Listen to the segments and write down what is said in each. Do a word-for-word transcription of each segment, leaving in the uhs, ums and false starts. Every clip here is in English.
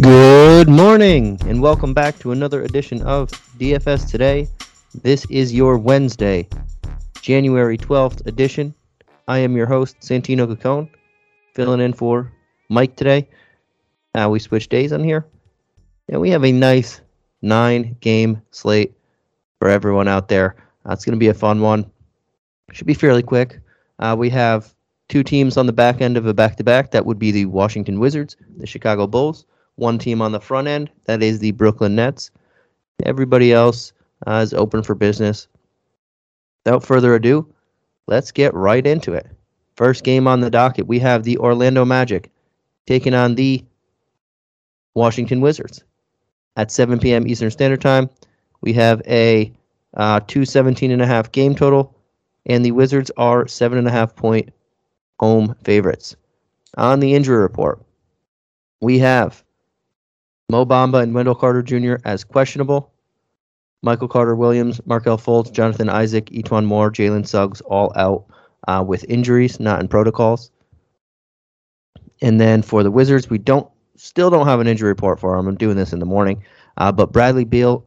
Good morning, and welcome back to another edition of D F S Today. This is your Wednesday, January twelfth edition. I am your host, Santino Gacone, filling in for Mike today. Uh, we switched days on here, and we have a nice nine-game slate for everyone out there. Uh, it's going to be a fun one. Should be fairly quick. Uh, we have two teams on the back end of a back-to-back. That would be the Washington Wizards, the Chicago Bulls. One team on the front end, that is the Brooklyn Nets. Everybody else uh, is open for business. Without further ado, let's get right into it. First game on the docket, we have the Orlando Magic taking on the Washington Wizards. At seven p.m. Eastern Standard Time, we have a uh, two seventeen and a half game total, and the Wizards are seven and a half point home favorites. On the injury report, we have Mo Bamba and Wendell Carter Junior as questionable. Michael Carter-Williams, Markel Fultz, Jonathan Isaac, Etuan Moore, Jalen Suggs all out uh, with injuries, not in protocols. And then for the Wizards, we don't still don't have an injury report for them. I'm doing this in the morning. Uh, but Bradley Beal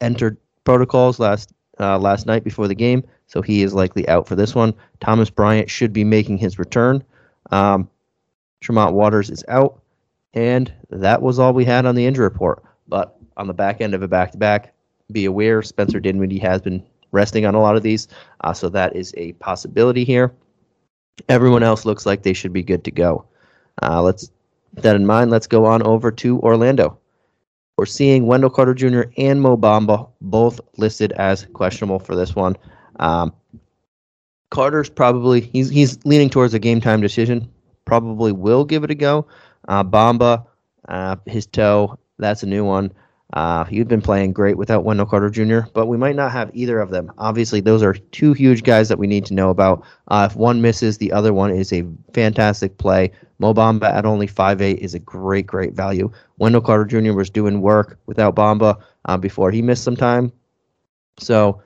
entered protocols last uh, last night before the game, so he is likely out for this one. Thomas Bryant should be making his return. Um, Tremont Waters is out. And that was all we had on the injury report. But on the back end of a back-to-back, be aware, Spencer Dinwiddie has been resting on a lot of these. Uh, so that is a possibility here. Everyone else looks like they should be good to go. Uh, let's with that in mind, let's go on over to Orlando. We're seeing Wendell Carter Junior and Mo Bamba both listed as questionable for this one. Um, Carter's probably, he's, he's leaning towards a game-time decision. Probably will give it a go. Uh, Bamba, uh, his toe, that's a new one. Uh, he'd been playing great without Wendell Carter Junior, but we might not have either of them. Obviously, those are two huge guys that we need to know about. Uh, if one misses, the other one is a fantastic play. Mo Bamba at only five eight is a great, great value. Wendell Carter Junior was doing work without Bamba uh, before he missed some time. So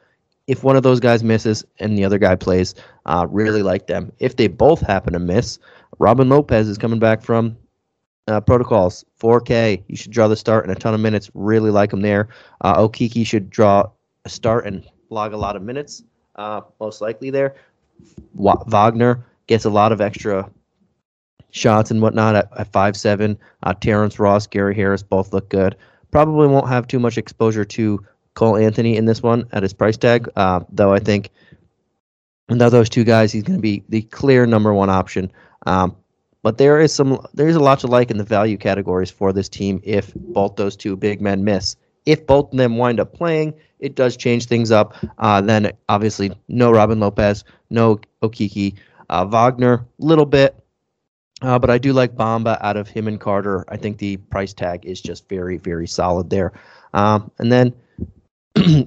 if one of those guys misses and the other guy plays, uh, really like them. If they both happen to miss, Robin Lopez is coming back from Uh, protocols, four K, you should draw the start in a ton of minutes. Really like him there. Uh, Okiki should draw a start and log a lot of minutes, uh, most likely there. Wa- Wagner gets a lot of extra shots and whatnot at, at five seven. Uh, Terrence Ross, Gary Harris both look good. Probably won't have too much exposure to Cole Anthony in this one at his price tag, uh, though I think without those two guys, he's going to be the clear number one option. Um, But there is some, there is a lot to like in the value categories for this team if both those two big men miss. If both of them wind up playing, it does change things up. Uh, then, obviously, no Robin Lopez, no Okiki. Uh, Wagner, a little bit. Uh, but I do like Bamba out of him and Carter. I think the price tag is just very, very solid there. Um, and then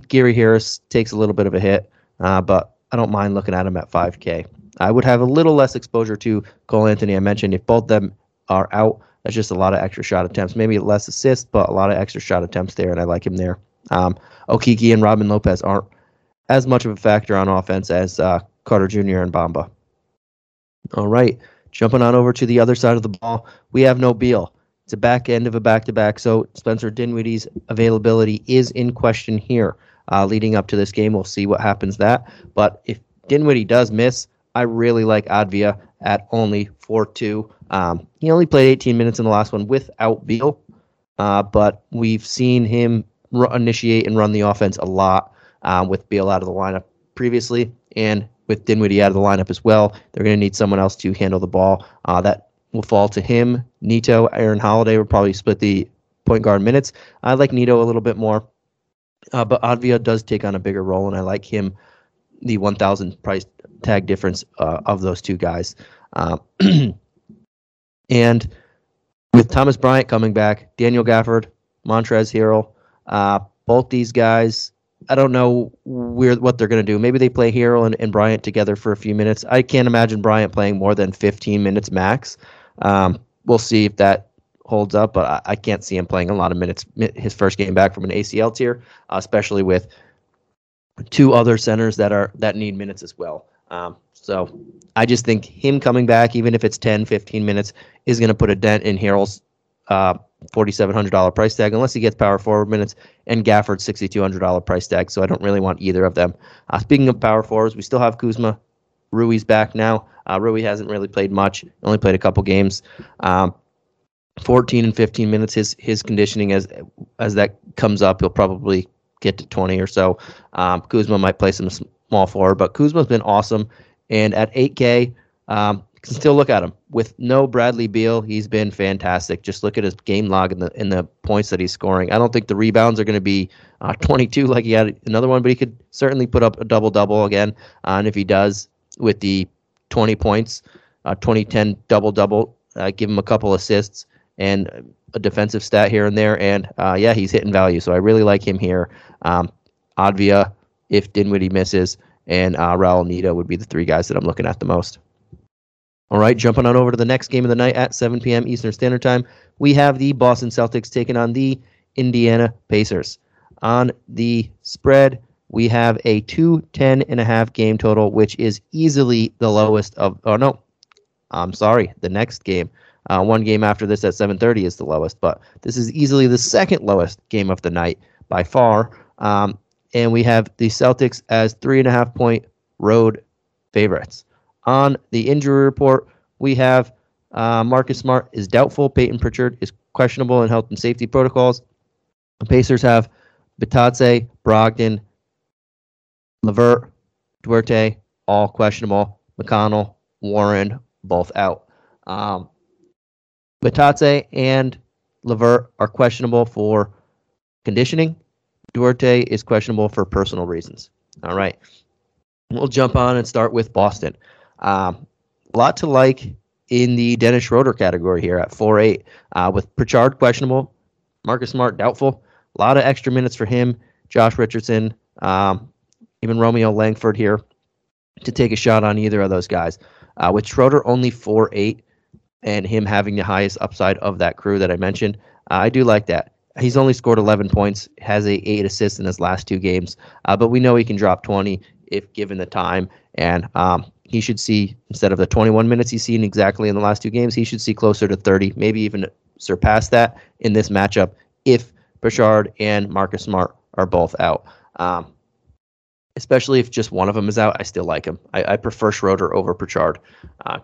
Gary Harris takes a little bit of a hit, uh, but I don't mind looking at him at five K. I would have a little less exposure to Cole Anthony. I mentioned if both of them are out, that's just a lot of extra shot attempts. Maybe less assists, but a lot of extra shot attempts there, and I like him there. Um, Okiki and Robin Lopez aren't as much of a factor on offense as uh, Carter Junior and Bamba. All right, jumping on over to the other side of the ball, we have no Beal. It's a back end of a back-to-back, so Spencer Dinwiddie's availability is in question here. Uh, leading up to this game, we'll see what happens that. But if Dinwiddie does miss, I really like Avdija at only four two. Um, he only played eighteen minutes in the last one without Beal, uh, but we've seen him r- initiate and run the offense a lot uh, with Beal out of the lineup previously and with Dinwiddie out of the lineup as well. They're going to need someone else to handle the ball. Uh, that will fall to him. Neto, Aaron Holiday will probably split the point guard minutes. I like Neto a little bit more, uh, but Avdija does take on a bigger role, and I like him the one thousand price tag difference uh, of those two guys. Uh, and with Thomas Bryant coming back, Daniel Gafford, Montrezl Harrell, uh, both these guys, I don't know where what they're going to do. Maybe they play Harrell and, and Bryant together for a few minutes. I can't imagine Bryant playing more than fifteen minutes max. Um, we'll see if that holds up, but I, I can't see him playing a lot of minutes his first game back from an A C L tear, uh, especially with two other centers that are that need minutes as well. Um, so I just think him coming back, even if it's ten, fifteen minutes, is going to put a dent in Harrell's uh, forty-seven hundred dollars price tag, unless he gets power forward minutes, and Gafford's sixty-two hundred dollars price tag, so I don't really want either of them. Uh, speaking of power forwards, we still have Kuzma. Rui's back now. Uh, Rui hasn't really played much, only played a couple games. Um, fourteen and fifteen minutes, his his conditioning, as as that comes up, he'll probably get to twenty or so. Um, Kuzma might play some small forward, but Kuzma's been awesome. And at eight K, um, you can still look at him. With no Bradley Beal, he's been fantastic. Just look at his game log and the, and the points that he's scoring. I don't think the rebounds are going to be uh, twenty-two like he had another one, but he could certainly put up a double-double again. Uh, and if he does, with the twenty points, uh, twenty ten double-double, uh, give him a couple assists and a defensive stat here and there. And, uh, yeah, he's hitting value, so I really like him here. Um, Avdija, if Dinwiddie misses, and uh, Raul Neto would be the three guys that I'm looking at the most. All right, jumping on over to the next game of the night at seven p.m. Eastern Standard Time, we have the Boston Celtics taking on the Indiana Pacers. On the spread, we have a two ten and a half game total, which is easily the lowest of – oh, no, I'm sorry, the next game. Uh, one game after this at seven thirty is the lowest, but this is easily the second lowest game of the night by far. Um, and we have the Celtics as three and a half point road favorites. On the injury report, we have uh, Marcus Smart is doubtful. Peyton Pritchard is questionable in health and safety protocols. The Pacers have Bitadze, Brogdon, Lavert, Duarte, all questionable. McConnell, Warren, both out. Um, Bitadze and Lavert are questionable for conditioning. Duarte is questionable for personal reasons. All right. We'll jump on and start with Boston. Um, a lot to like in the Dennis Schroeder category here at four eight, uh, with Pritchard questionable, Marcus Smart doubtful. A lot of extra minutes for him, Josh Richardson, um, even Romeo Langford here to take a shot on either of those guys. Uh, with Schroeder only four eight and him having the highest upside of that crew that I mentioned, uh, I do like that. He's only scored eleven points, has a eight assists in his last two games, uh, but we know he can drop twenty if given the time, and um, he should see, instead of the twenty-one minutes he's seen exactly in the last two games, he should see closer to thirty, maybe even surpass that in this matchup if Pritchard and Marcus Smart are both out. Um, especially if just one of them is out, I still like him. I, I prefer Schroeder over Pritchard. Uh,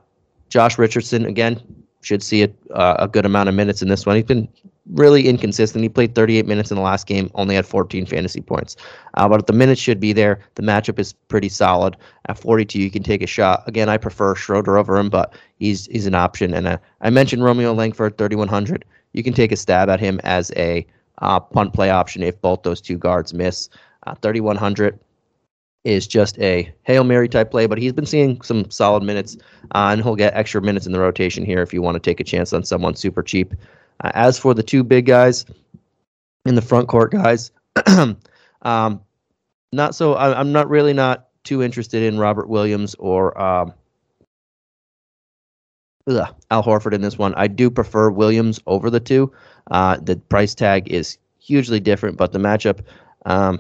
Josh Richardson, again, should see a, uh, a good amount of minutes in this one. He's been really inconsistent. He played thirty-eight minutes in the last game, only had fourteen fantasy points. Uh, but the minutes should be there. The matchup is pretty solid. At forty-two, you can take a shot. Again, I prefer Schroeder over him, but he's he's an option. And uh, I mentioned Romeo Langford, thirty-one hundred. You can take a stab at him as a uh, punt play option if both those two guards miss. Uh, thirty-one hundred is just a Hail Mary type play, but he's been seeing some solid minutes, uh, and he'll get extra minutes in the rotation here if you want to take a chance on someone super cheap. Uh, as for the two big guys in the front court, guys, um, not so. I, I'm not really not too interested in Robert Williams or um, ugh, Al Horford in this one. I do prefer Williams over the two. Uh, the price tag is hugely different, but the matchup. Um,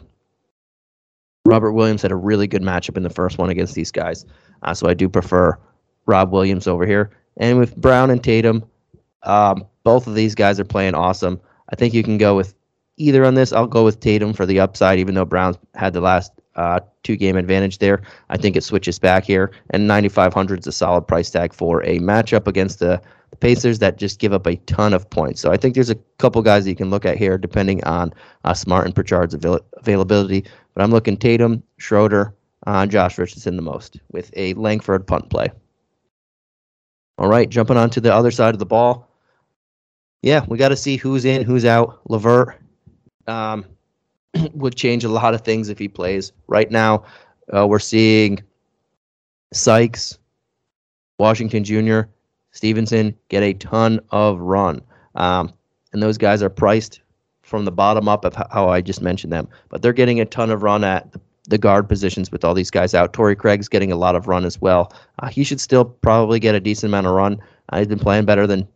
Robert Williams had a really good matchup in the first one against these guys. Uh, so I do prefer Rob Williams over here. And with Brown and Tatum, um, both of these guys are playing awesome. I think you can go with either on this. I'll go with Tatum for the upside, even though Brown's had the last uh, two-game advantage there. I think it switches back here. And ninety-five hundred is a solid price tag for a matchup against the, the Pacers that just give up a ton of points. So I think there's a couple guys that you can look at here depending on uh, Smart and Pritchard's avail- availability. But I'm looking Tatum, Schroeder, uh, Josh Richardson the most with a Langford punt play. All right, jumping on to the other side of the ball. Yeah, we got to see who's in, who's out. Lavert um, would change a lot of things if he plays. Right now, uh, we're seeing Sykes, Washington Junior, Stevenson get a ton of run. Um, and those guys are priced from the bottom up of how I just mentioned them. But they're getting a ton of run at the guard positions with all these guys out. Torrey Craig's getting a lot of run as well. Uh, he should still probably get a decent amount of run. Uh, he's been playing better than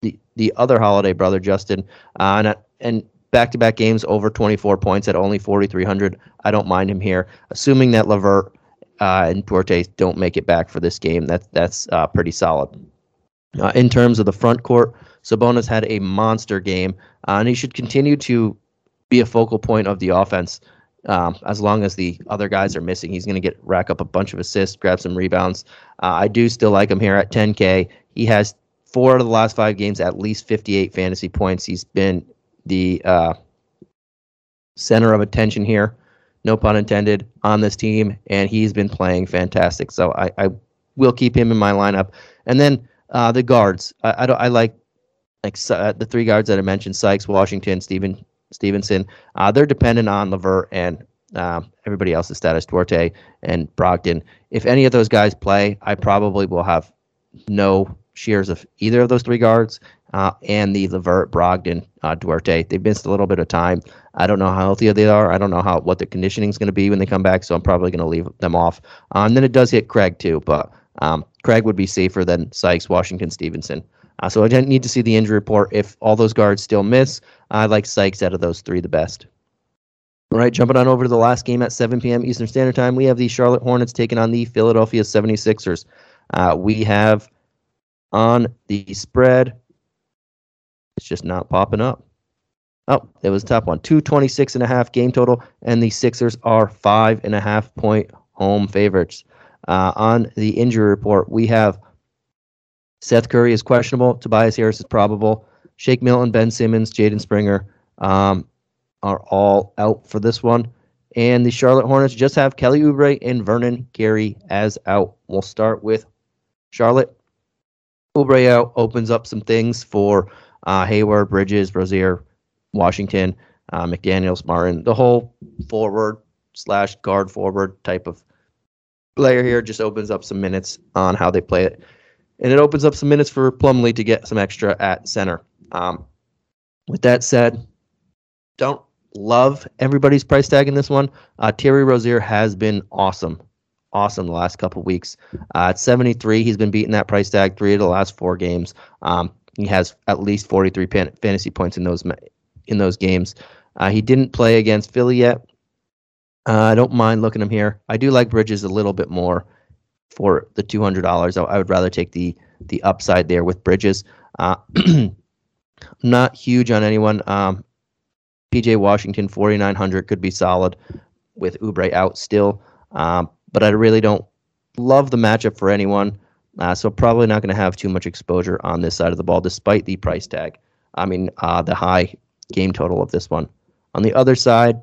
the, the other Holiday brother, Justin. Uh, and, and back-to-back games over twenty-four points at only forty-three hundred. I don't mind him here. Assuming that Lavert uh, and Duarte don't make it back for this game, that, that's uh, pretty solid. Uh, in terms of the front court, Sabonis had a monster game, uh, and he should continue to be a focal point of the offense. Um, as long as the other guys are missing, he's going to get rack up a bunch of assists, grab some rebounds. Uh, I do still like him here at ten K. He has four of the last five games, at least fifty-eight fantasy points. He's been the uh, center of attention here, no pun intended, on this team, and he's been playing fantastic. So I, I will keep him in my lineup. And then uh, the guards. I, I, don't, I like, like uh, the three guards that I mentioned, Sykes, Washington, Steven. Stevenson, uh, they're dependent on Lavert and um, everybody else's status, Duarte and Brogdon. If any of those guys play, I probably will have no shares of either of those three guards uh, and the Lavert, Brogdon, uh, Duarte. They missed a little bit of time. I don't know how healthy they are. I don't know how what their conditioning is going to be when they come back, so I'm probably going to leave them off. Uh, and then it does hit Craig too, but um, Craig would be safer than Sykes, Washington, Stevenson. Uh, so I didn't need to see the injury report. If all those guards still miss, I like Sykes out of those three the best. All right, jumping on over to the last game at seven p.m. Eastern Standard Time, we have the Charlotte Hornets taking on the Philadelphia seventy-sixers. Uh, we have on the spread, it's just not popping up. Oh, it was the top one. two twenty-six and a half game total, and the Sixers are five and a half point home favorites. Uh, on the injury report, we have Seth Curry is questionable. Tobias Harris is probable. Shake Milton, Ben Simmons, Jaden Springer um, are all out for this one. And the Charlotte Hornets just have Kelly Oubre and Vernon Gary as out. We'll start with Charlotte. Oubre out opens up some things for uh, Hayward, Bridges, Rozier, Washington, uh, McDaniels, Martin. The whole forward slash guard forward type of player here just opens up some minutes on how they play it. And it opens up some minutes for Plumlee to get some extra at center. Um, with that said, don't love everybody's price tag in this one. Uh, Terry Rozier has been awesome. Awesome the last couple weeks. Uh, at seventy-three, he's been beating that price tag three of the last four games. Um, he has at least forty-three pan- fantasy points in those in those games. Uh, he didn't play against Philly yet. Uh, I don't mind looking him here. I do like Bridges a little bit more. For the two hundred dollars, I would rather take the the upside there with Bridges. Uh, not huge on anyone. Um, P J Washington, forty-nine hundred, could be solid with Oubre out still. Um, but I really don't love the matchup for anyone, uh, so probably not going to have too much exposure on this side of the ball, despite the price tag. I mean, uh, the high game total of this one. On the other side,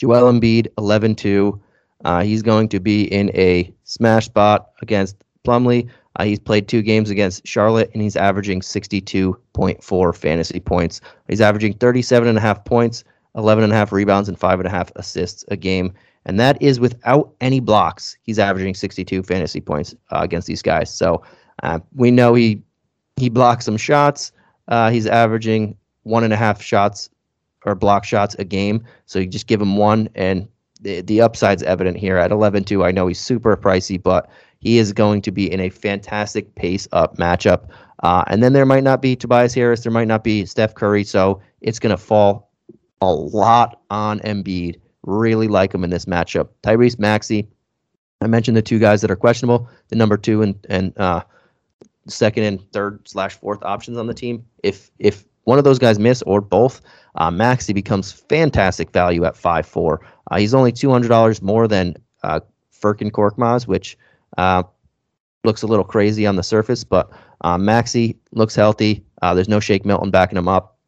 Joel Embiid, eleven two. Uh, he's going to be in a smash spot against Plumlee. Uh, he's played two games against Charlotte, and he's averaging sixty-two point four fantasy points. He's averaging thirty-seven point five points, eleven point five rebounds, and five point five assists a game. And that is without any blocks. He's averaging sixty-two fantasy points uh, against these guys. So uh, we know he he blocks some shots. Uh, he's averaging one and a half shots or block shots a game. So you just give him one, and The, the upside's evident here at eleven two. I know he's super pricey, but he is going to be in a fantastic pace-up matchup. Uh, and then there might not be Tobias Harris. There might not be Steph Curry. So it's going to fall a lot on Embiid. Really like him in this matchup. Tyrese Maxey, I mentioned the two guys that are questionable, the number two and, and uh, second and third slash fourth options on the team. If if one of those guys miss or both, uh, Maxey becomes fantastic value at five four. Uh, he's only two hundred dollars more than uh, Furkan Korkmaz, which uh, looks a little crazy on the surface, but uh, Maxey looks healthy. Uh, there's no Shake Milton backing him up.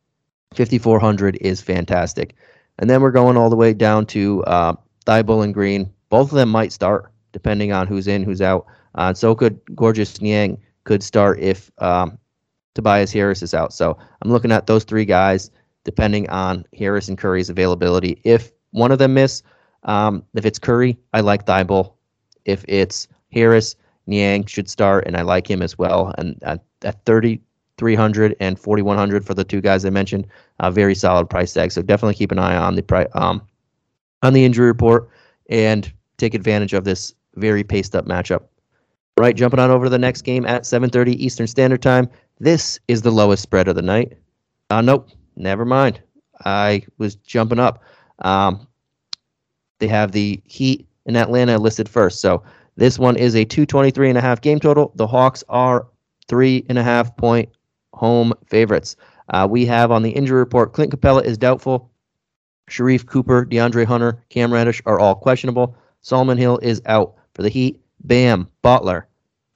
fifty-four hundred is fantastic. And then we're going all the way down to uh, Thybulle and Green. Both of them might start, depending on who's in, who's out. Uh, so could Gorgeous Niang could start if um, Tobias Harris is out. So I'm looking at those three guys, depending on Harris and Curry's availability. If one of them miss, um, if it's Curry, I like Thybulle. If it's Harris, Niang should start, and I like him as well. And at, at thirty-three hundred and forty-one hundred for the two guys I mentioned, a very solid price tag. So definitely keep an eye on the pri- um, on the injury report and take advantage of this very paced-up matchup. All right, jumping on over to the next game at seven thirty Eastern Standard Time. This is the lowest spread of the night. Uh, nope, never mind. I was jumping up. Um, they have the Heat in Atlanta listed first. So this one is a two twenty-three and a half game total. The Hawks are three and a half point home favorites. Uh, we have on the injury report, Clint Capella is doubtful. Sharif Cooper, DeAndre Hunter, Cam Reddish are all questionable. Solomon Hill is out. For the Heat, Bam, Butler,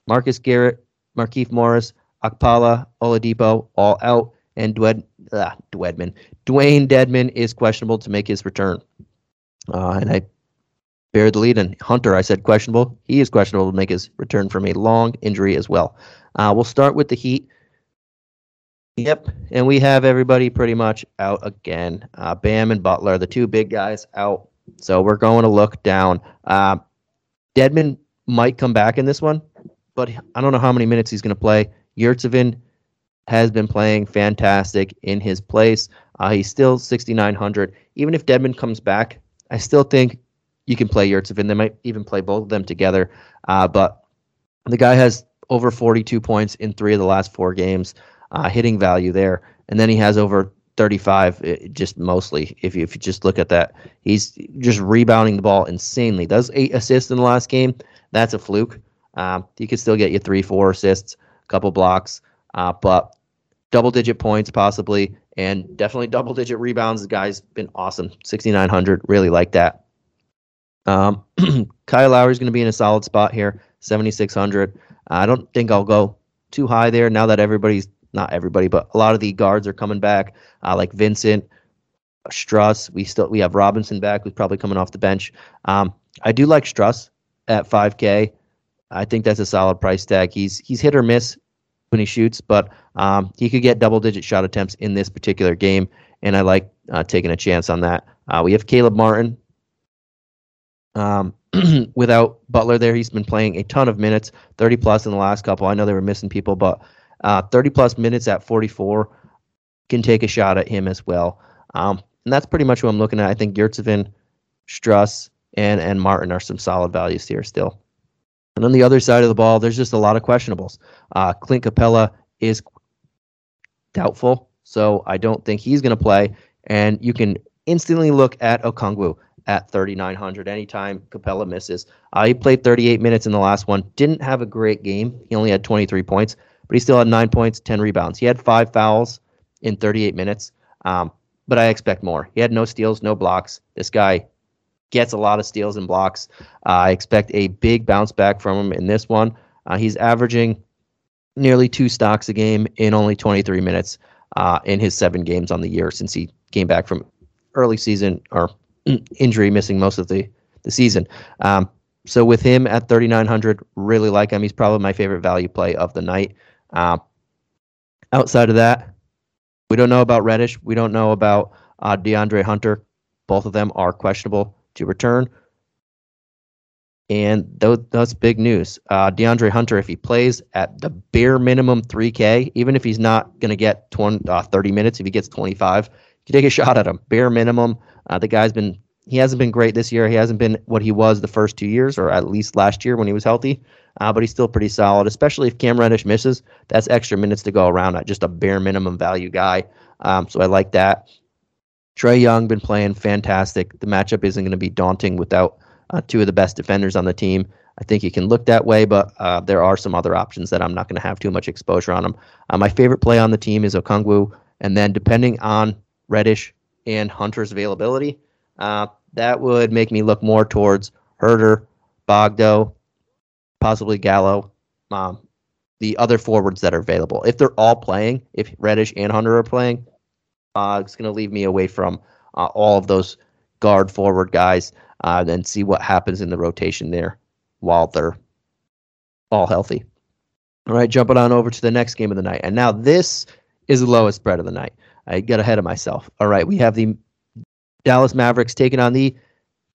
Marcus Garrett, Markieff Morris, Akpala, Oladipo, all out. And Dwed, ah, Dwedman. Dwayne Dedman is questionable to make his return. Uh, and I buried the lead. And Hunter, I said questionable. He is questionable to make his return from a long injury as well. Uh, we'll start with the Heat. Yep, and we have everybody pretty much out again. Uh, Bam and Butler, the two big guys, out. So we're going to look down. Uh, Dedman might come back in this one, but I don't know how many minutes he's going to play. Yurtsevin has been playing fantastic in his place. Uh, he's still sixty-nine hundred. Even if Dedman comes back, I still think you can play Yurtsevin. They might even play both of them together. Uh, but the guy has over forty-two points in three of the last four games. Uh, hitting value there, and then he has over thirty-five. It, just mostly, if you, if you just look at that, he's just rebounding the ball insanely. Does eight assists in the last game? That's a fluke. Um, you could still get your three, four assists, a couple blocks, uh, but double-digit points possibly, and definitely double-digit rebounds. The guy's been awesome. sixty-nine hundred, really like that. Um, Kyle Lowry's going to be in a solid spot here. seventy-six hundred. I don't think I'll go too high there now that everybody's. Not everybody, but a lot of the guards are coming back, uh, like Vincent, Struss. We still we have Robinson back, who's probably coming off the bench. Um, I do like Struss at five K. I think that's a solid price tag. He's he's hit or miss when he shoots, but um, he could get double-digit shot attempts in this particular game, and I like uh, taking a chance on that. Uh, we have Caleb Martin. Um, without Butler there, he's been playing a ton of minutes, thirty-plus in the last couple. I know they were missing people, but Uh, thirty-plus minutes at forty-four can take a shot at him as well. Um, and that's pretty much what I'm looking at. I think Yurtsevin, Struss, and, and Martin are some solid values here still. And on the other side of the ball, there's just a lot of questionables. Uh, Clint Capella is doubtful, so I don't think he's going to play. And you can instantly look at Okongwu at thirty-nine hundred anytime Capella misses. Uh, he played thirty-eight minutes in the last one. Didn't have a great game. He only had twenty-three points. But he still had nine points, ten rebounds. He had five fouls in thirty-eight minutes, um, but I expect more. He had no steals, no blocks. This guy gets a lot of steals and blocks. Uh, I expect a big bounce back from him in this one. Uh, he's averaging nearly two stocks a game in only twenty-three minutes uh, in his seven games on the year since he came back from early season or injury, missing most of the, the season. Um, so with him at thirty-nine hundred, really like him. He's probably my favorite value play of the night. Uh, outside of that, we don't know about Reddish. We don't know about uh, DeAndre Hunter. Both of them are questionable to return. And those, that's big news. Uh, DeAndre Hunter, if he plays at the bare minimum three K, even if he's not going to get twenty, uh, thirty minutes, if he gets twenty-five, you can take a shot at him. Bare minimum. Uh, the guy's been, he hasn't been great this year. He hasn't been what he was the first two years, or at least last year when he was healthy. Uh, but he's still pretty solid, especially if Cam Reddish misses. That's extra minutes to go around, not just a bare minimum value guy. Um, so I like that. Trae Young been playing fantastic. The matchup isn't going to be daunting without uh, two of the best defenders on the team. I think you can look that way, but uh, there are some other options that I'm not going to have too much exposure on them. Uh, my favorite play on the team is Okongwu, and then depending on Reddish and Hunter's availability, uh, that would make me look more towards Herter, Bogdo, possibly Gallo, um, the other forwards that are available. If they're all playing, if Reddish and Hunter are playing, uh, it's going to leave me away from uh, all of those guard forward guys uh, and see what happens in the rotation there while they're all healthy. All right, jumping on over to the next game of the night. And now this is the lowest spread of the night. I got ahead of myself. All right, we have the Dallas Mavericks taking on the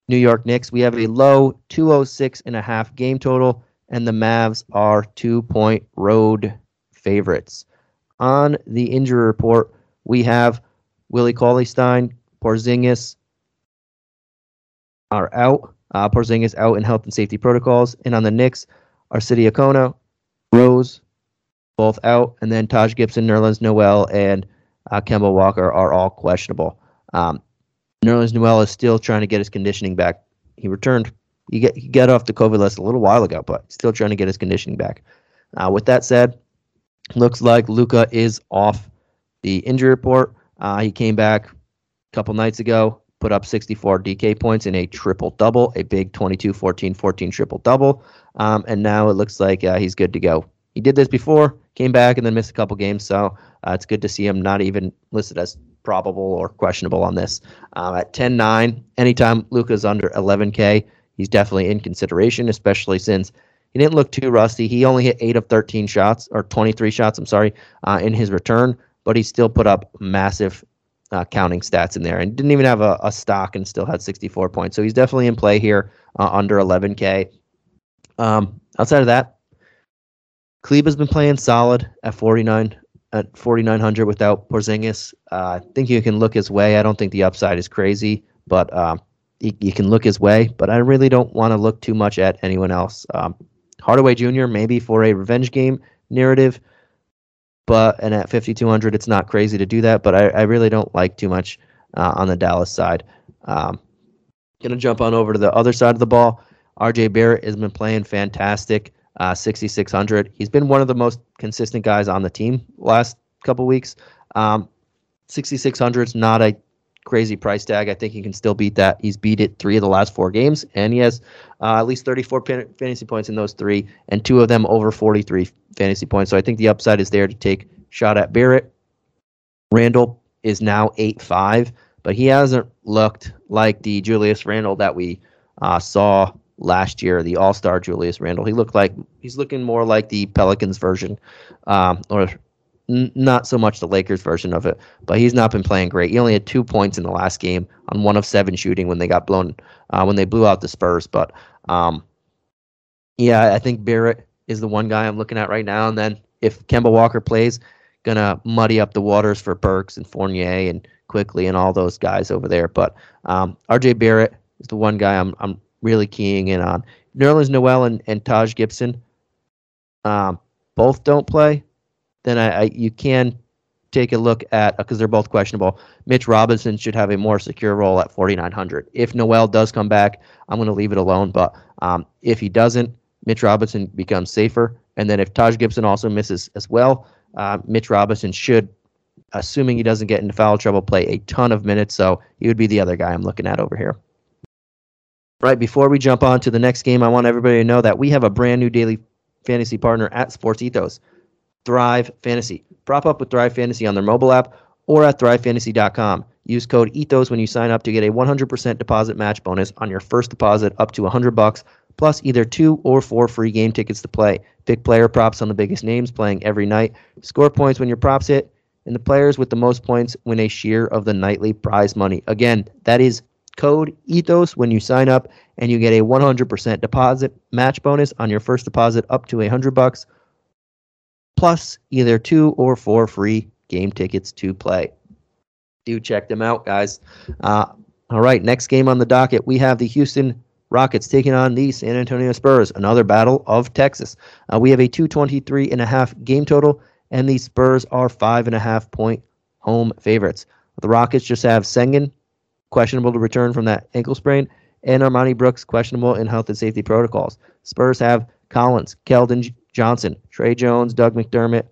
New York Knicks. We have a low two oh six point five game total. And the Mavs are two-point road favorites. On the injury report, we have Willie Cauley-Stein, Porzingis are out. Uh, Porzingis out in health and safety protocols. And on the Knicks, Arcidio Acono, Rose, both out. And then Taj Gibson, Nerlens Noel, and uh, Kemba Walker are all questionable. Um, Nerlens Noel is still trying to get his conditioning back. He returned. He get, he got off the COVID list a little while ago, but still trying to get his conditioning back. Uh, with that said, Looks like Luka is off the injury report. Uh, he came back a couple nights ago, put up sixty-four D K points in a triple-double, a big twenty-two, fourteen, fourteen triple-double, um, and now it looks like uh, he's good to go. He did this before, came back, and then missed a couple games, so uh, it's good to see him not even listed as probable or questionable on this. Uh, at ten nine, anytime Luka's under eleven K, he's definitely in consideration, especially since he didn't look too rusty. He only hit eight of thirteen shots, or twenty-three shots, I'm sorry, uh, in his return, but he still put up massive uh, counting stats in there and didn't even have a, a stock and still had sixty-four points. So he's definitely in play here uh, under eleven K. Um, outside of that, Kleba's been playing solid at forty-nine at forty-nine hundred without Porzingis. Uh, I think you can look his way. I don't think the upside is crazy, but um, he, you can look his way. But I really don't want to look too much at anyone else. Um, Hardaway Junior maybe for a revenge game narrative, but and at fifty-two hundred, it's not crazy to do that. But I, I really don't like too much uh, on the Dallas side. Um, gonna jump on over to the other side of the ball. R J Barrett has been playing fantastic. Uh, sixty-six hundred. He's been one of the most consistent guys on the team last couple weeks. Um, sixty-six hundred is not a crazy price tag. I think he can still beat that. He's beat it three of the last four games, and he has uh, at least thirty-four pan- fantasy points in those three, and two of them over forty-three fantasy points. So I think the upside is there to take shot at Barrett. Randall is now eight five, but he hasn't looked like the Julius Randle that we uh, saw last year, the all-star Julius Randle. He looked like he's looking more like the Pelicans version, um, or n- not so much the Lakers version of it, but he's not been playing great. He only had two points in the last game on one of seven shooting when they got blown, uh, when they blew out the Spurs. But um, yeah, I think Barrett is the one guy I'm looking at right now. And then if Kemba Walker plays, gonna muddy up the waters for Burks and Fournier and Quickly and all those guys over there. But um, R J Barrett is the one guy I'm, I'm really keying in on. Nerlens Noel and, and Taj Gibson um, both don't play. Then I, I you can take a look at, because they're both questionable, Mitch Robinson should have a more secure role at forty-nine hundred. If Noel does come back, I'm going to leave it alone. But um, if he doesn't, Mitch Robinson becomes safer. And then if Taj Gibson also misses as well, uh, Mitch Robinson should, assuming he doesn't get into foul trouble, play a ton of minutes. So he would be the other guy I'm looking at over here. Right before we jump on to the next game, I want everybody to know that we have a brand new daily fantasy partner at Sports Ethos, Thrive Fantasy. Prop up with Thrive Fantasy on their mobile app or at thrive fantasy dot com. Use code ETHOS when you sign up to get a one hundred percent deposit match bonus on your first deposit up to one hundred bucks, plus either two or four free game tickets to play. Pick player props on the biggest names playing every night. Score points when your props hit, and the players with the most points win a share of the nightly prize money. Again, that is code ETHOS when you sign up, and you get a one hundred percent deposit match bonus on your first deposit up to one hundred bucks, plus either two or four free game tickets to play. Do check them out, guys. Uh, all right, next game on the docket, we have the Houston Rockets taking on the San Antonio Spurs, another battle of Texas. Uh, we have a two twenty-three and a half game total, and the Spurs are five and a half point home favorites. The Rockets just have Sengun questionable to return from that ankle sprain, and Armani Brooks questionable in health and safety protocols. Spurs have Collins, Keldon Johnson, Trey Jones, Doug McDermott,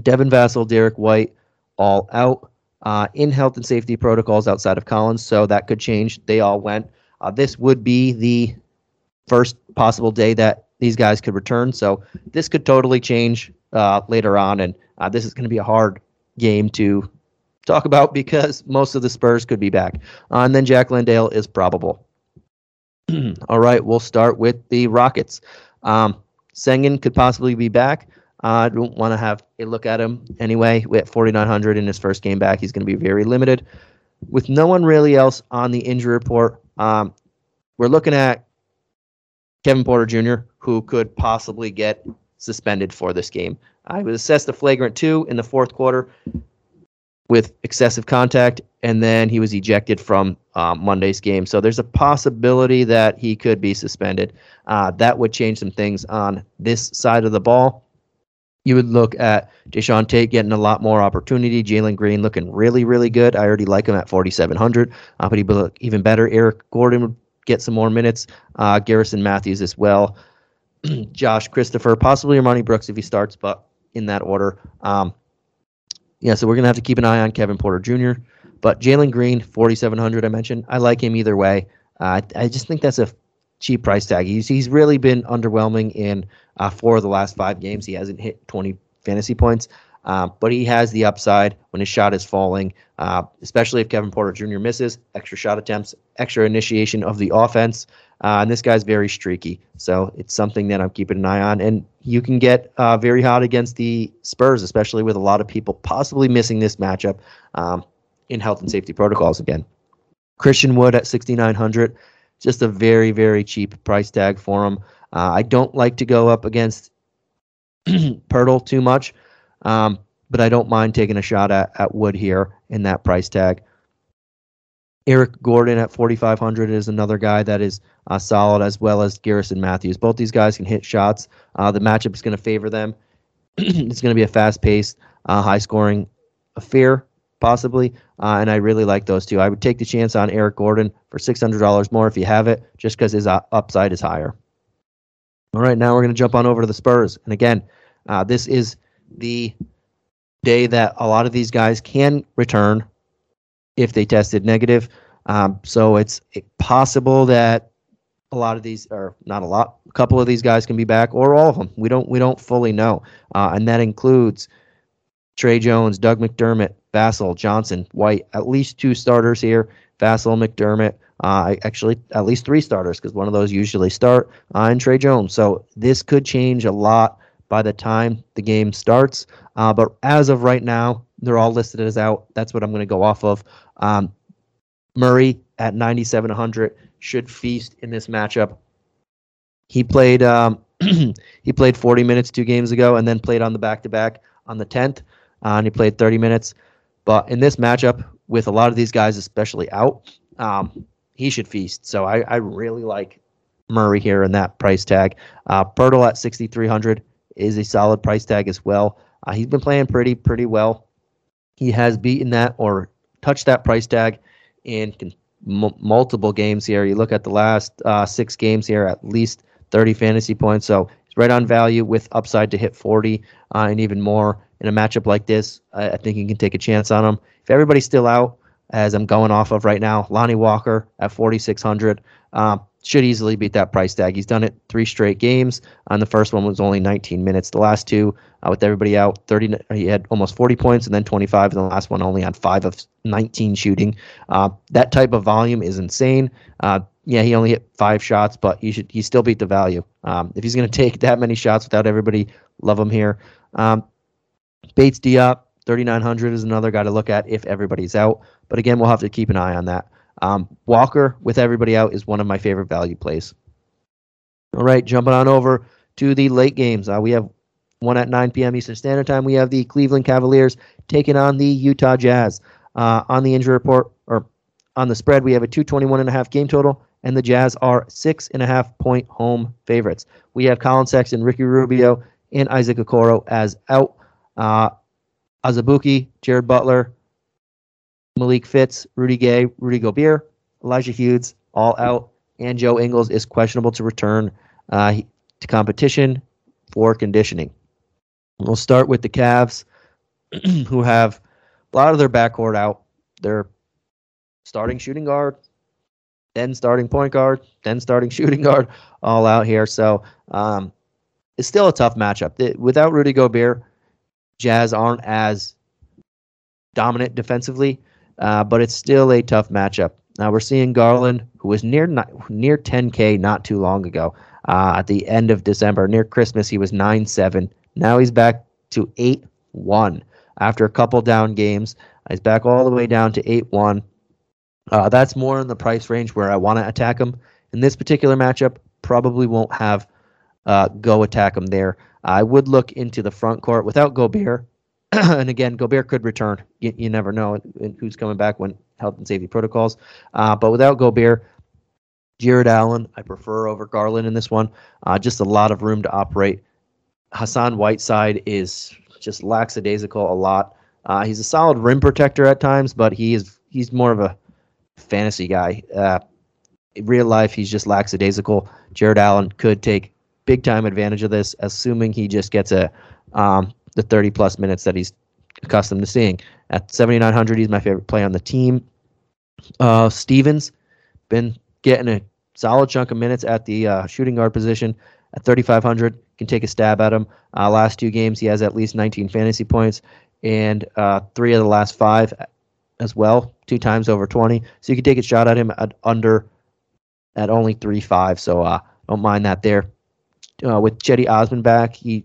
Devin Vassell, Derek White, all out uh, in health and safety protocols outside of Collins, so that could change. They all went. Uh, this would be the first possible day that these guys could return, so this could totally change uh, later on, and uh, this is going to be a hard game to talk about because most of the Spurs could be back. Uh, and then Jack Landale is probable. All right, we'll start with the Rockets. Um, Sengun could possibly be back. I uh, don't want to have a look at him anyway. At forty-nine hundred in his first game back, he's going to be very limited. With no one really else on the injury report, um, we're looking at Kevin Porter Junior, who could possibly get suspended for this game. I was assessed a flagrant two in the fourth quarter with excessive contact, and then he was ejected from um, Monday's game. So there's a possibility that he could be suspended. Uh, that would change some things on this side of the ball. You would look at Deshaun Tate getting a lot more opportunity. Jalen Green looking really, really good. I already like him at forty-seven hundred, uh, but he'd look even better. Eric Gordon would get some more minutes. Uh, Garrison Matthews as well. Josh Christopher, possibly Armani Brooks if he starts, but in that order. Um, yeah, so we're going to have to keep an eye on Kevin Porter Junior But Jalen Green, forty-seven hundred dollars I mentioned. I like him either way. Uh, I, I just think that's a cheap price tag. He's, he's really been underwhelming in uh, four of the last five games. He hasn't hit twenty fantasy points. Um, but he has the upside when his shot is falling, uh, especially if Kevin Porter Junior misses, extra shot attempts, extra initiation of the offense. Uh, and this guy's very streaky. So it's something that I'm keeping an eye on. And you can get uh, very hot against the Spurs, especially with a lot of people possibly missing this matchup um, in health and safety protocols again. Christian Wood at sixty-nine hundred, just a very, very cheap price tag for him. Uh, I don't like to go up against Poeltl too much. Um, but I don't mind taking a shot at, at Wood here in that price tag. Eric Gordon at forty-five hundred is another guy that is uh, solid, as well as Garrison Matthews. Both these guys can hit shots. Uh, the matchup is going to favor them. It's going to be a fast-paced, uh, high-scoring affair, possibly, uh, and I really like those two. I would take the chance on Eric Gordon for six hundred dollars more if you have it, just because his uh, upside is higher. All right, now we're going to jump on over to the Spurs. And again, uh, this is the day that a lot of these guys can return if they tested negative. Um, so it's possible that a lot of these, or not a lot, a couple of these guys can be back, or all of them. We don't we don't fully know. Uh, and that includes Trey Jones, Doug McDermott, Vassell, Johnson, White, at least two starters here, Vassell, McDermott, uh, actually at least three starters because one of those usually start, uh, and Trey Jones. So this could change a lot by the time the game starts. Uh, but as of right now, they're all listed as out. That's what I'm going to go off of. Um, Murray at ninety-seven hundred should feast in this matchup. He played um, he played forty minutes two games ago and then played on the back-to-back on the tenth, uh, and he played thirty minutes. But in this matchup, with a lot of these guys especially out, um, he should feast. So I, I really like Murray here in that price tag. Uh, Poeltl at sixty-three hundred is a solid price tag as well. Uh, he's been playing pretty, pretty well. He has beaten that or touched that price tag in m- multiple games here. You look at the last uh, six games here, at least thirty fantasy points. So he's right on value with upside to hit forty uh, and even more. In a matchup like this, I-, I think you can take a chance on him. If everybody's still out, as I'm going off of right now, Lonnie Walker at forty-six hundred. Um, Should easily beat that price tag. He's done it three straight games. On the first one was only nineteen minutes. The last two, uh, with everybody out, thirty. He had almost forty points and then twenty-five. And the last one only on five of nineteen shooting. Uh, that type of volume is insane. Uh, yeah, he only hit five shots, but you should. He still beat the value. Um, if he's going to take that many shots without everybody, love him here. Um, Bates Diop, thirty-nine hundred is another guy to look at if everybody's out. But again, we'll have to keep an eye on that. Um, Walker, with everybody out, is one of my favorite value plays. All right, jumping on over to the late games. Uh, we have one at nine p.m. Eastern Standard Time. We have the Cleveland Cavaliers taking on the Utah Jazz. Uh, on the injury report, or on the spread, we have a two twenty-one point five game total, and the Jazz are six point five point home favorites. We have Colin Sexton, Ricky Rubio, and Isaac Okoro as out. Uh, Azubuike, Jared Butler, Malik Fitz, Rudy Gay, Rudy Gobert, Elijah Hughes, all out. And Joe Ingles is questionable to return uh, to competition for conditioning. We'll start with the Cavs, who have a lot of their backcourt out. Their starting shooting guard, then starting point guard, then starting shooting guard, all out here. So um, it's still a tough matchup. It, without Rudy Gobert, Jazz aren't as dominant defensively. Uh, but it's still a tough matchup. Now we're seeing Garland, who was near near ten K not too long ago, uh, at the end of December, near Christmas. He was nine seven. Now he's back to eight one after a couple down games. He's back all the way down to eight one. Uh, that's more in the price range where I want to attack him. In this particular matchup, probably won't have uh, go attack him there. I would look into the front court without Gobert. And again, Gobert could return. You, you never know who's coming back when health and safety protocols. Uh, but without Gobert, Jared Allen, I prefer over Garland in this one. Uh, just a lot of room to operate. Hassan Whiteside is just lackadaisical a lot. Uh, he's a solid rim protector at times, but he is he's more of a fantasy guy. Uh, in real life, he's just lackadaisical. Jared Allen could take big-time advantage of this, assuming he just gets a um, – the thirty-plus minutes that he's accustomed to seeing. At seventy-nine hundred, he's my favorite player on the team. Uh, Stevens, been getting a solid chunk of minutes at the uh, shooting guard position. At thirty-five hundred, can take a stab at him. Uh, last two games, he has at least nineteen fantasy points, and uh, three of the last five as well, two times over twenty. So you can take a shot at him at under at only three five, so uh, don't mind that there. Uh, with Cedi Osman back, he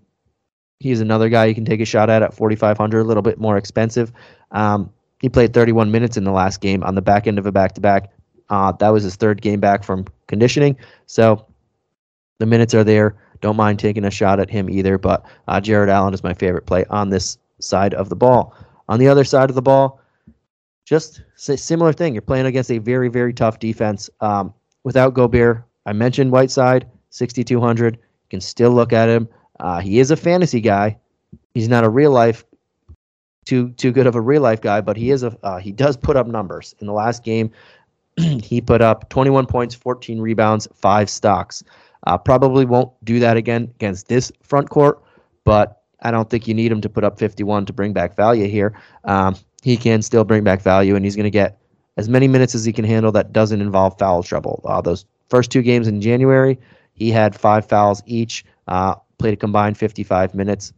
he's another guy you can take a shot at at forty-five hundred, a little bit more expensive. Um, he played thirty-one minutes in the last game on the back end of a back-to-back. Uh, that was his third game back from conditioning, so the minutes are there. Don't mind taking a shot at him either, but uh, Jared Allen is my favorite play on this side of the ball. On the other side of the ball, just a similar thing. You're playing against a very, very tough defense. Um, without Gobert, I mentioned Whiteside, sixty-two hundred. You can still look at him. Uh, he is a fantasy guy. He's not a real-life, too too good of a real-life guy, but he is a uh, he does put up numbers. In the last game, he put up twenty-one points, fourteen rebounds, five stocks. Uh, probably won't do that again against this front court, but I don't think you need him to put up fifty-one to bring back value here. Um, he can still bring back value, and he's going to get as many minutes as he can handle that doesn't involve foul trouble. Uh, those first two games in January, he had five fouls each, uh, played a combined fifty-five minutes.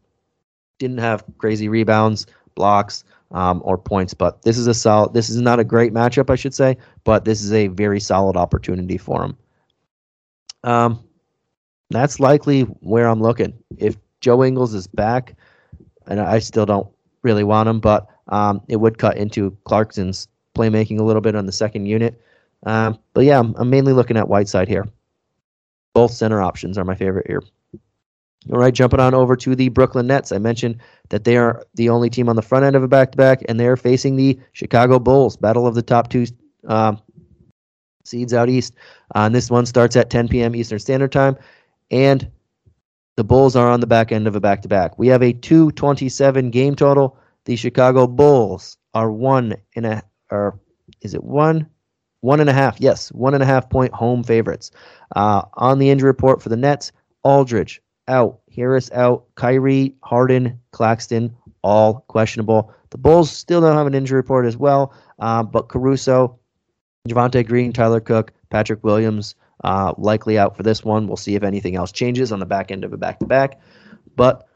Didn't have crazy rebounds, blocks, um, or points, but this is a solid. This is not a great matchup, I should say, but this is a very solid opportunity for him. Um. That's likely where I'm looking. If Joe Ingles is back, and I still don't really want him, but um, it would cut into Clarkson's playmaking a little bit on the second unit. Um, but yeah, I'm, I'm mainly looking at Whiteside here. Both center options are my favorite here. All right, jumping on over to the Brooklyn Nets. I mentioned that they are the only team on the front end of a back-to-back, and they are facing the Chicago Bulls. Battle of the top two um, seeds out east. Uh, and this one starts at ten p.m. Eastern Standard Time. And the Bulls are on the back end of a back-to-back. We have a two twenty-seven game total. The Chicago Bulls are one and a, or is it one? One and a half. Yes, one and a half point home favorites. Uh, on the injury report for the Nets, Aldridge out, Harris out, Kyrie, Harden, Claxton, all questionable. The Bulls still don't have an injury report as well, uh, but Caruso, Javonte Green, Tyler Cook, Patrick Williams, Uh, likely out for this one. We'll see if anything else changes on the back end of a back-to-back. But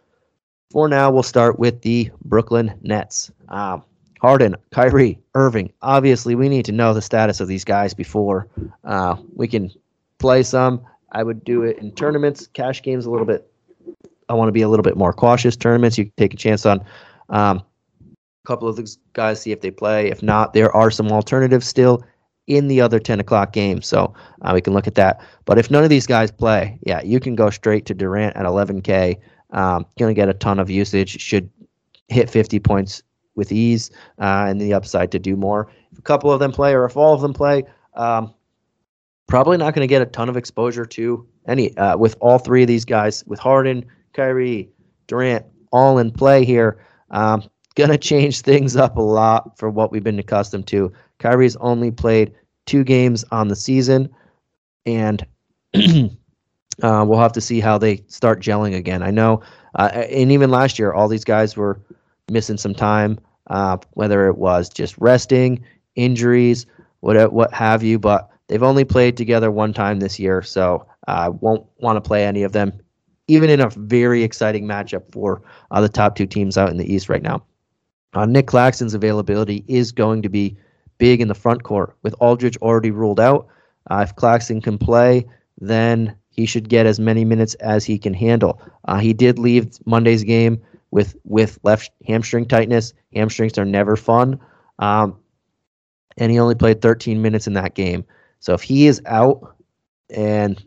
for now, we'll start with the Brooklyn Nets. Um, Harden, Kyrie, Irving. Obviously, we need to know the status of these guys before uh, we can play some. I would do it in tournaments, cash games a little bit. I want to be a little bit more cautious. Tournaments, you can take a chance on um, a couple of these guys, see if they play. If not, there are some alternatives still in the other ten o'clock game, so uh, we can look at that. But if none of these guys play, yeah, you can go straight to Durant at eleven K. Um, going to get a ton of usage, should hit fifty points with ease, uh, and the upside to do more. If a couple of them play or if all of them play, um, probably not going to get a ton of exposure to any. Uh, with all three of these guys, with Harden, Kyrie, Durant, all in play here, um, going to change things up a lot for what we've been accustomed to. Kyrie's only played two games on the season, and uh, we'll have to see how they start gelling again. I know, uh, and even last year, all these guys were missing some time, uh, whether it was just resting, injuries, what what have you, but they've only played together one time this year, so I uh, won't want to play any of them, even in a very exciting matchup for uh, the top two teams out in the East right now. Uh, Nick Claxton's availability is going to be big in the front court. With Aldridge already ruled out, uh, if Claxton can play, then he should get as many minutes as he can handle. Uh, he did leave Monday's game with with left hamstring tightness. Hamstrings are never fun. Um, and he only played thirteen minutes in that game. So if he is out, and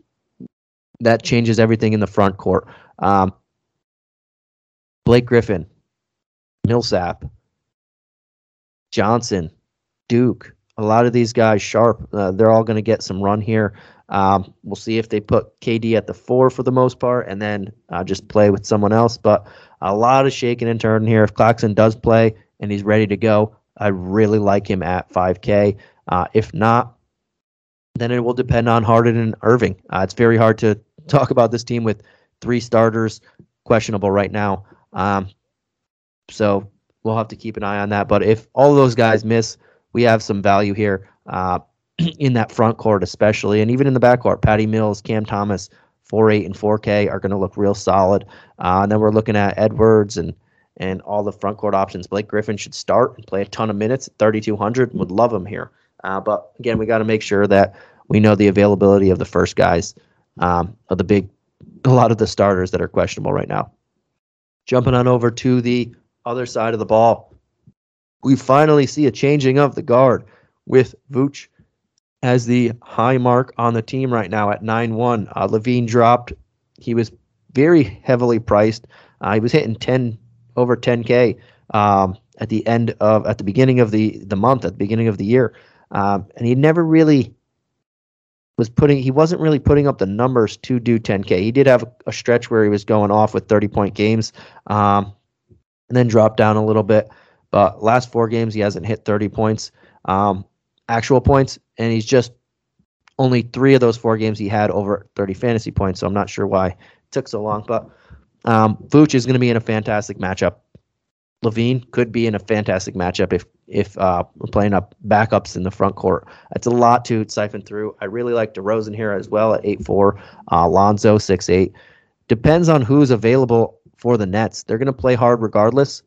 that changes everything in the front court. Um, Blake Griffin, Millsap, Johnson, Duke, a lot of these guys, Sharp, uh, they're all going to get some run here. Um, we'll see if they put K D at the four for the most part, and then uh, just play with someone else. But a lot of shaking and turning here. If Claxton does play and he's ready to go, I really like him at five K. Uh, if not, then it will depend on Harden and Irving. Uh, it's very hard to talk about this team with three starters questionable right now. Um, So we'll have to keep an eye on that. But if all those guys miss, we have some value here uh, in that front court especially, and even in the back court. Patty Mills, Cam Thomas, four eight and four K are going to look real solid. Uh, and then we're looking at Edwards and and all the front court options. Blake Griffin should start and play a ton of minutes at thirty-two hundred. Would love him here. Uh, but, again, we got to make sure that we know the availability of the first guys, um, of the big, a lot of the starters that are questionable right now. Jumping on over to the other side of the ball, we finally see a changing of the guard with Vooch as the high mark on the team right now at nine one. Uh, Levine dropped. He was very heavily priced. Uh, he was hitting ten over ten K um, at the end of at the beginning of the, the month, at the beginning of the year, um, and he never really was putting. He wasn't really putting up the numbers to do ten K. He did have a stretch where he was going off with thirty point games, um, and then dropped down a little bit. But last four games, he hasn't hit thirty points, um, actual points, and he's just only three of those four games he had over thirty fantasy points, so I'm not sure why it took so long. But um, Vooch is going to be in a fantastic matchup. Levine could be in a fantastic matchup if if uh, we're playing up backups in the front court. That's a lot to siphon through. I really like DeRozan here as well at eight four, uh, Lonzo six eight. Depends on who's available for the Nets. They're going to play hard regardless.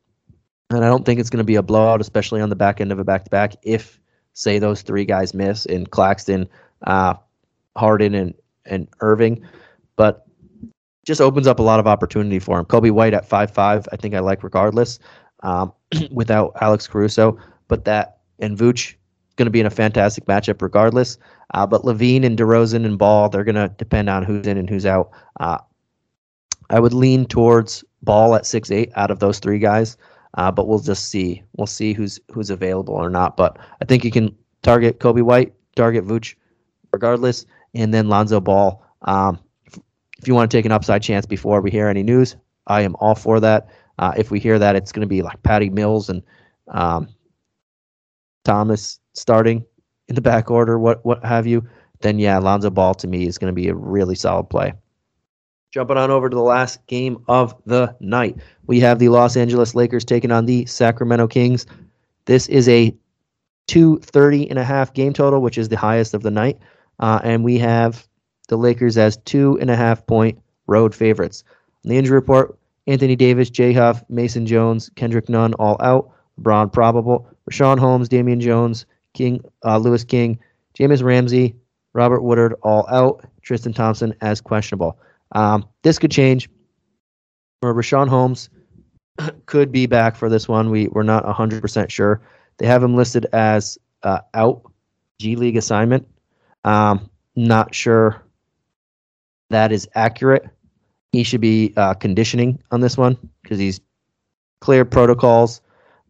And I don't think it's going to be a blowout, especially on the back end of a back-to-back, if, say, those three guys miss in Claxton, uh, Harden, and, and Irving. But just opens up a lot of opportunity for him. Kobe White at five five, I think I like regardless, um, without Alex Caruso. But that and Vooch going to be in a fantastic matchup regardless. Uh, but Levine and DeRozan and Ball, they're going to depend on who's in and who's out. Uh, I would lean towards Ball at six eight out of those three guys. Uh, but we'll just see. We'll see who's who's available or not. But I think you can target Kobe White, target Vooch regardless, and then Lonzo Ball. Um, if, if you want to take an upside chance before we hear any news, I am all for that. Uh, if we hear that, it's going to be like Patty Mills and um, Thomas starting in the back order, what, what have you. Then, yeah, Lonzo Ball to me is going to be a really solid play. Jumping on over to the last game of the night, we have the Los Angeles Lakers taking on the Sacramento Kings. This is a two thirty and a half game total, which is the highest of the night. Uh, and we have the Lakers as two and a half point road favorites. On the injury report, Anthony Davis, Jay Huff, Mason Jones, Kendrick Nunn all out, LeBron probable, Rashawn Holmes, Damian Jones, King, uh, Lewis King, James Ramsey, Robert Woodard all out, Tristan Thompson as questionable. Um, this could change. Or Rashawn Holmes could be back for this one. We, we're not one hundred percent sure. They have him listed as uh, out, G League assignment. Um, not sure that is accurate. He should be uh, conditioning on this one because he's cleared protocols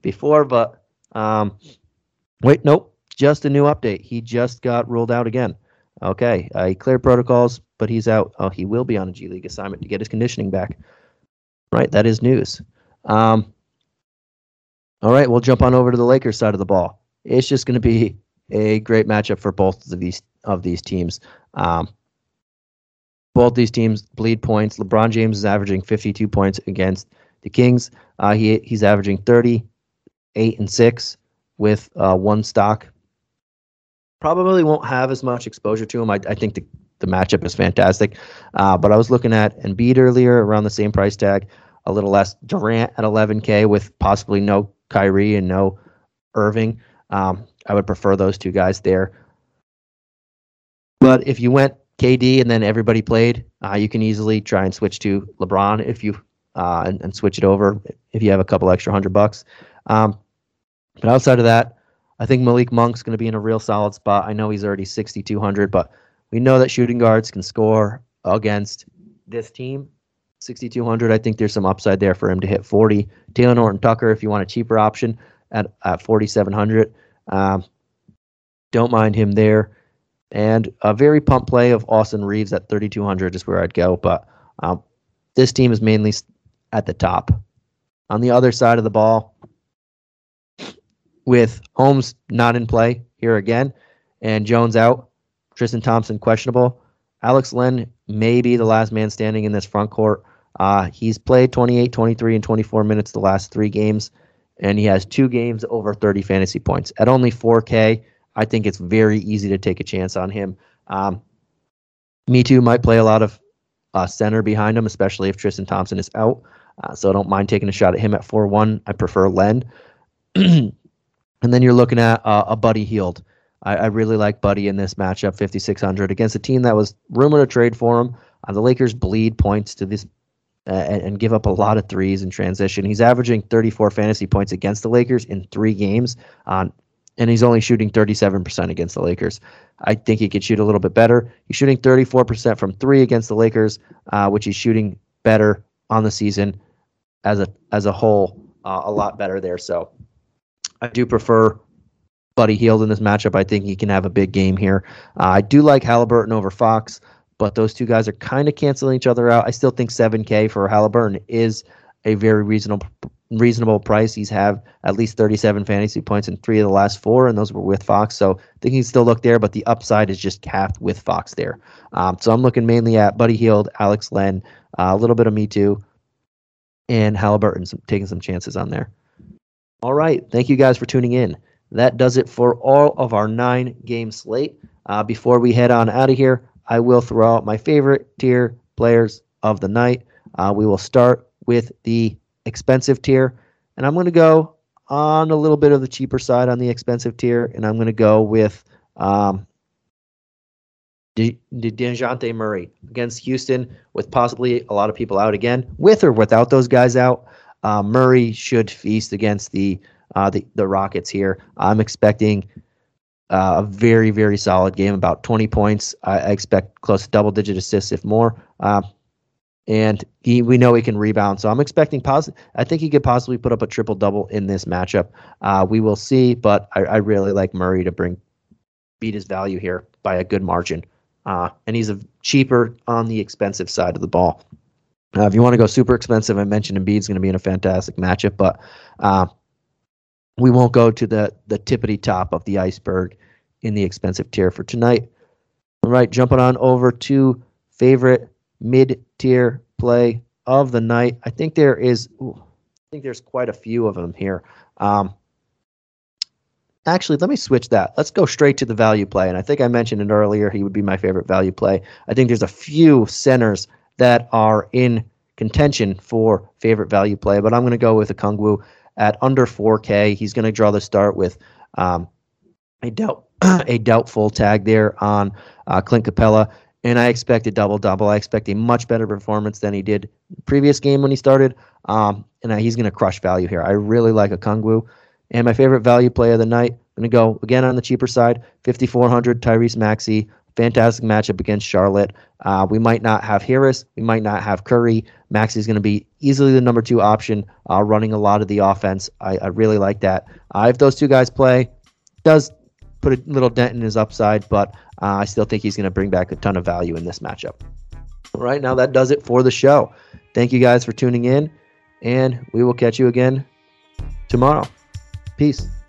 before. But um, wait, nope, just a new update. He just got ruled out again. Okay, uh, he cleared protocols, but he's out. Oh, he will be on a G League assignment to get his conditioning back. Right, that is news. Um, all right, we'll jump on over to the Lakers side of the ball. It's just going to be a great matchup for both of these of these teams. Um, both these teams bleed points. LeBron James is averaging fifty-two points against the Kings. Uh, he he's averaging thirty, eight and six with uh, one stock. Probably won't have as much exposure to him. I, I think the, the matchup is fantastic. Uh, but I was looking at Embiid earlier around the same price tag, a little less. Durant at eleven K with possibly no Kyrie and no Irving. Um, I would prefer those two guys there. But if you went K D and then everybody played, uh, you can easily try and switch to LeBron if you uh, and, and switch it over if you have a couple extra hundred bucks. Um, but outside of that, I think Malik Monk's going to be in a real solid spot. I know he's already sixty-two hundred, but we know that shooting guards can score against this team. sixty-two hundred, I think there's some upside there for him to hit forty. Taylor Norton Tucker, if you want a cheaper option, at, at forty-seven hundred. Um, don't mind him there. And a very pump play of Austin Reeves at thirty-two hundred is where I'd go, but um, this team is mainly at the top. On the other side of the ball, with Holmes not in play here again, and Jones out, Tristan Thompson questionable. Alex Len may be the last man standing in this front court. Uh, he's played twenty-eight, twenty-three, and twenty-four minutes the last three games, and he has two games over thirty fantasy points. At only four K, I think it's very easy to take a chance on him. Um, Me Too might play a lot of uh, center behind him, especially if Tristan Thompson is out, uh, so I don't mind taking a shot at him at four one. I prefer Len. And then you're looking at uh, a Buddy Hield. I, I really like Buddy in this matchup, fifty-six hundred, against a team that was rumored to trade for him. Uh, the Lakers bleed points to this uh, and, and give up a lot of threes in transition. He's averaging thirty-four fantasy points against the Lakers in three games, um, and he's only shooting thirty-seven percent against the Lakers. I think he could shoot a little bit better. He's shooting thirty-four percent from three against the Lakers, uh, which he's shooting better on the season as a as a whole, uh, a lot better there. So I do prefer Buddy Hield in this matchup. I think he can have a big game here. Uh, I do like Halliburton over Fox, but those two guys are kind of canceling each other out. I still think seven K for Halliburton is a very reasonable reasonable price. He's have at least thirty-seven fantasy points in three of the last four, and those were with Fox. So I think he can still look there, but the upside is just capped with Fox there. Um, so I'm looking mainly at Buddy Hield, Alex Len, uh, a little bit of Me Too, and Halliburton, some, taking some chances on there. All right. Thank you guys for tuning in. That does it for all of our nine-game slate. Uh, before we head on out of here, I will throw out my favorite tier players of the night. Uh, we will start with the expensive tier, and I'm going to go on a little bit of the cheaper side on the expensive tier, and I'm going to go with um, De- De- DeJounte Murray against Houston, with possibly a lot of people out again. With or without those guys out, uh, Murray should feast against the Uh, the, the Rockets here. I'm expecting uh, a very, very solid game, about twenty points. I, I expect close to double-digit assists, if more. Uh, and he, we know he can rebound, so I'm expecting positive. I think he could possibly put up a triple-double in this matchup. Uh, we will see, but I, I really like Murray to bring beat his value here by a good margin. Uh, and he's a cheaper on the expensive side of the ball. Uh, if you want to go super expensive, I mentioned Embiid's going to be in a fantastic matchup, but... Uh, We won't go to the, the tippity top of the iceberg in the expensive tier for tonight. All right, jumping on over to favorite mid-tier play of the night. I think there is, ooh, I think there's quite a few of them here. Um, actually, let me switch that. Let's go straight to the value play. And I think I mentioned it earlier. He would be my favorite value play. I think there's a few centers that are in contention for favorite value play, but I'm going to go with Okongwu. At under four K, he's going to draw the start with um, a doubt, a doubtful tag there on uh, Clint Capella, and I expect a double-double. I expect a much better performance than he did the previous game when he started, um, and I, he's going to crush value here. I really like Okongwu. And my favorite value play of the night, I'm going to go, again, on the cheaper side, fifty-four hundred Tyrese Maxey. Fantastic matchup against Charlotte. Uh, we might not have Harris. We might not have Curry. Maxey's going to be easily the number two option, uh, running a lot of the offense. I, I really like that. Uh, if those two guys play, does put a little dent in his upside, but uh, I still think he's going to bring back a ton of value in this matchup. All right, now that does it for the show. Thank you guys for tuning in, and we will catch you again tomorrow. Peace.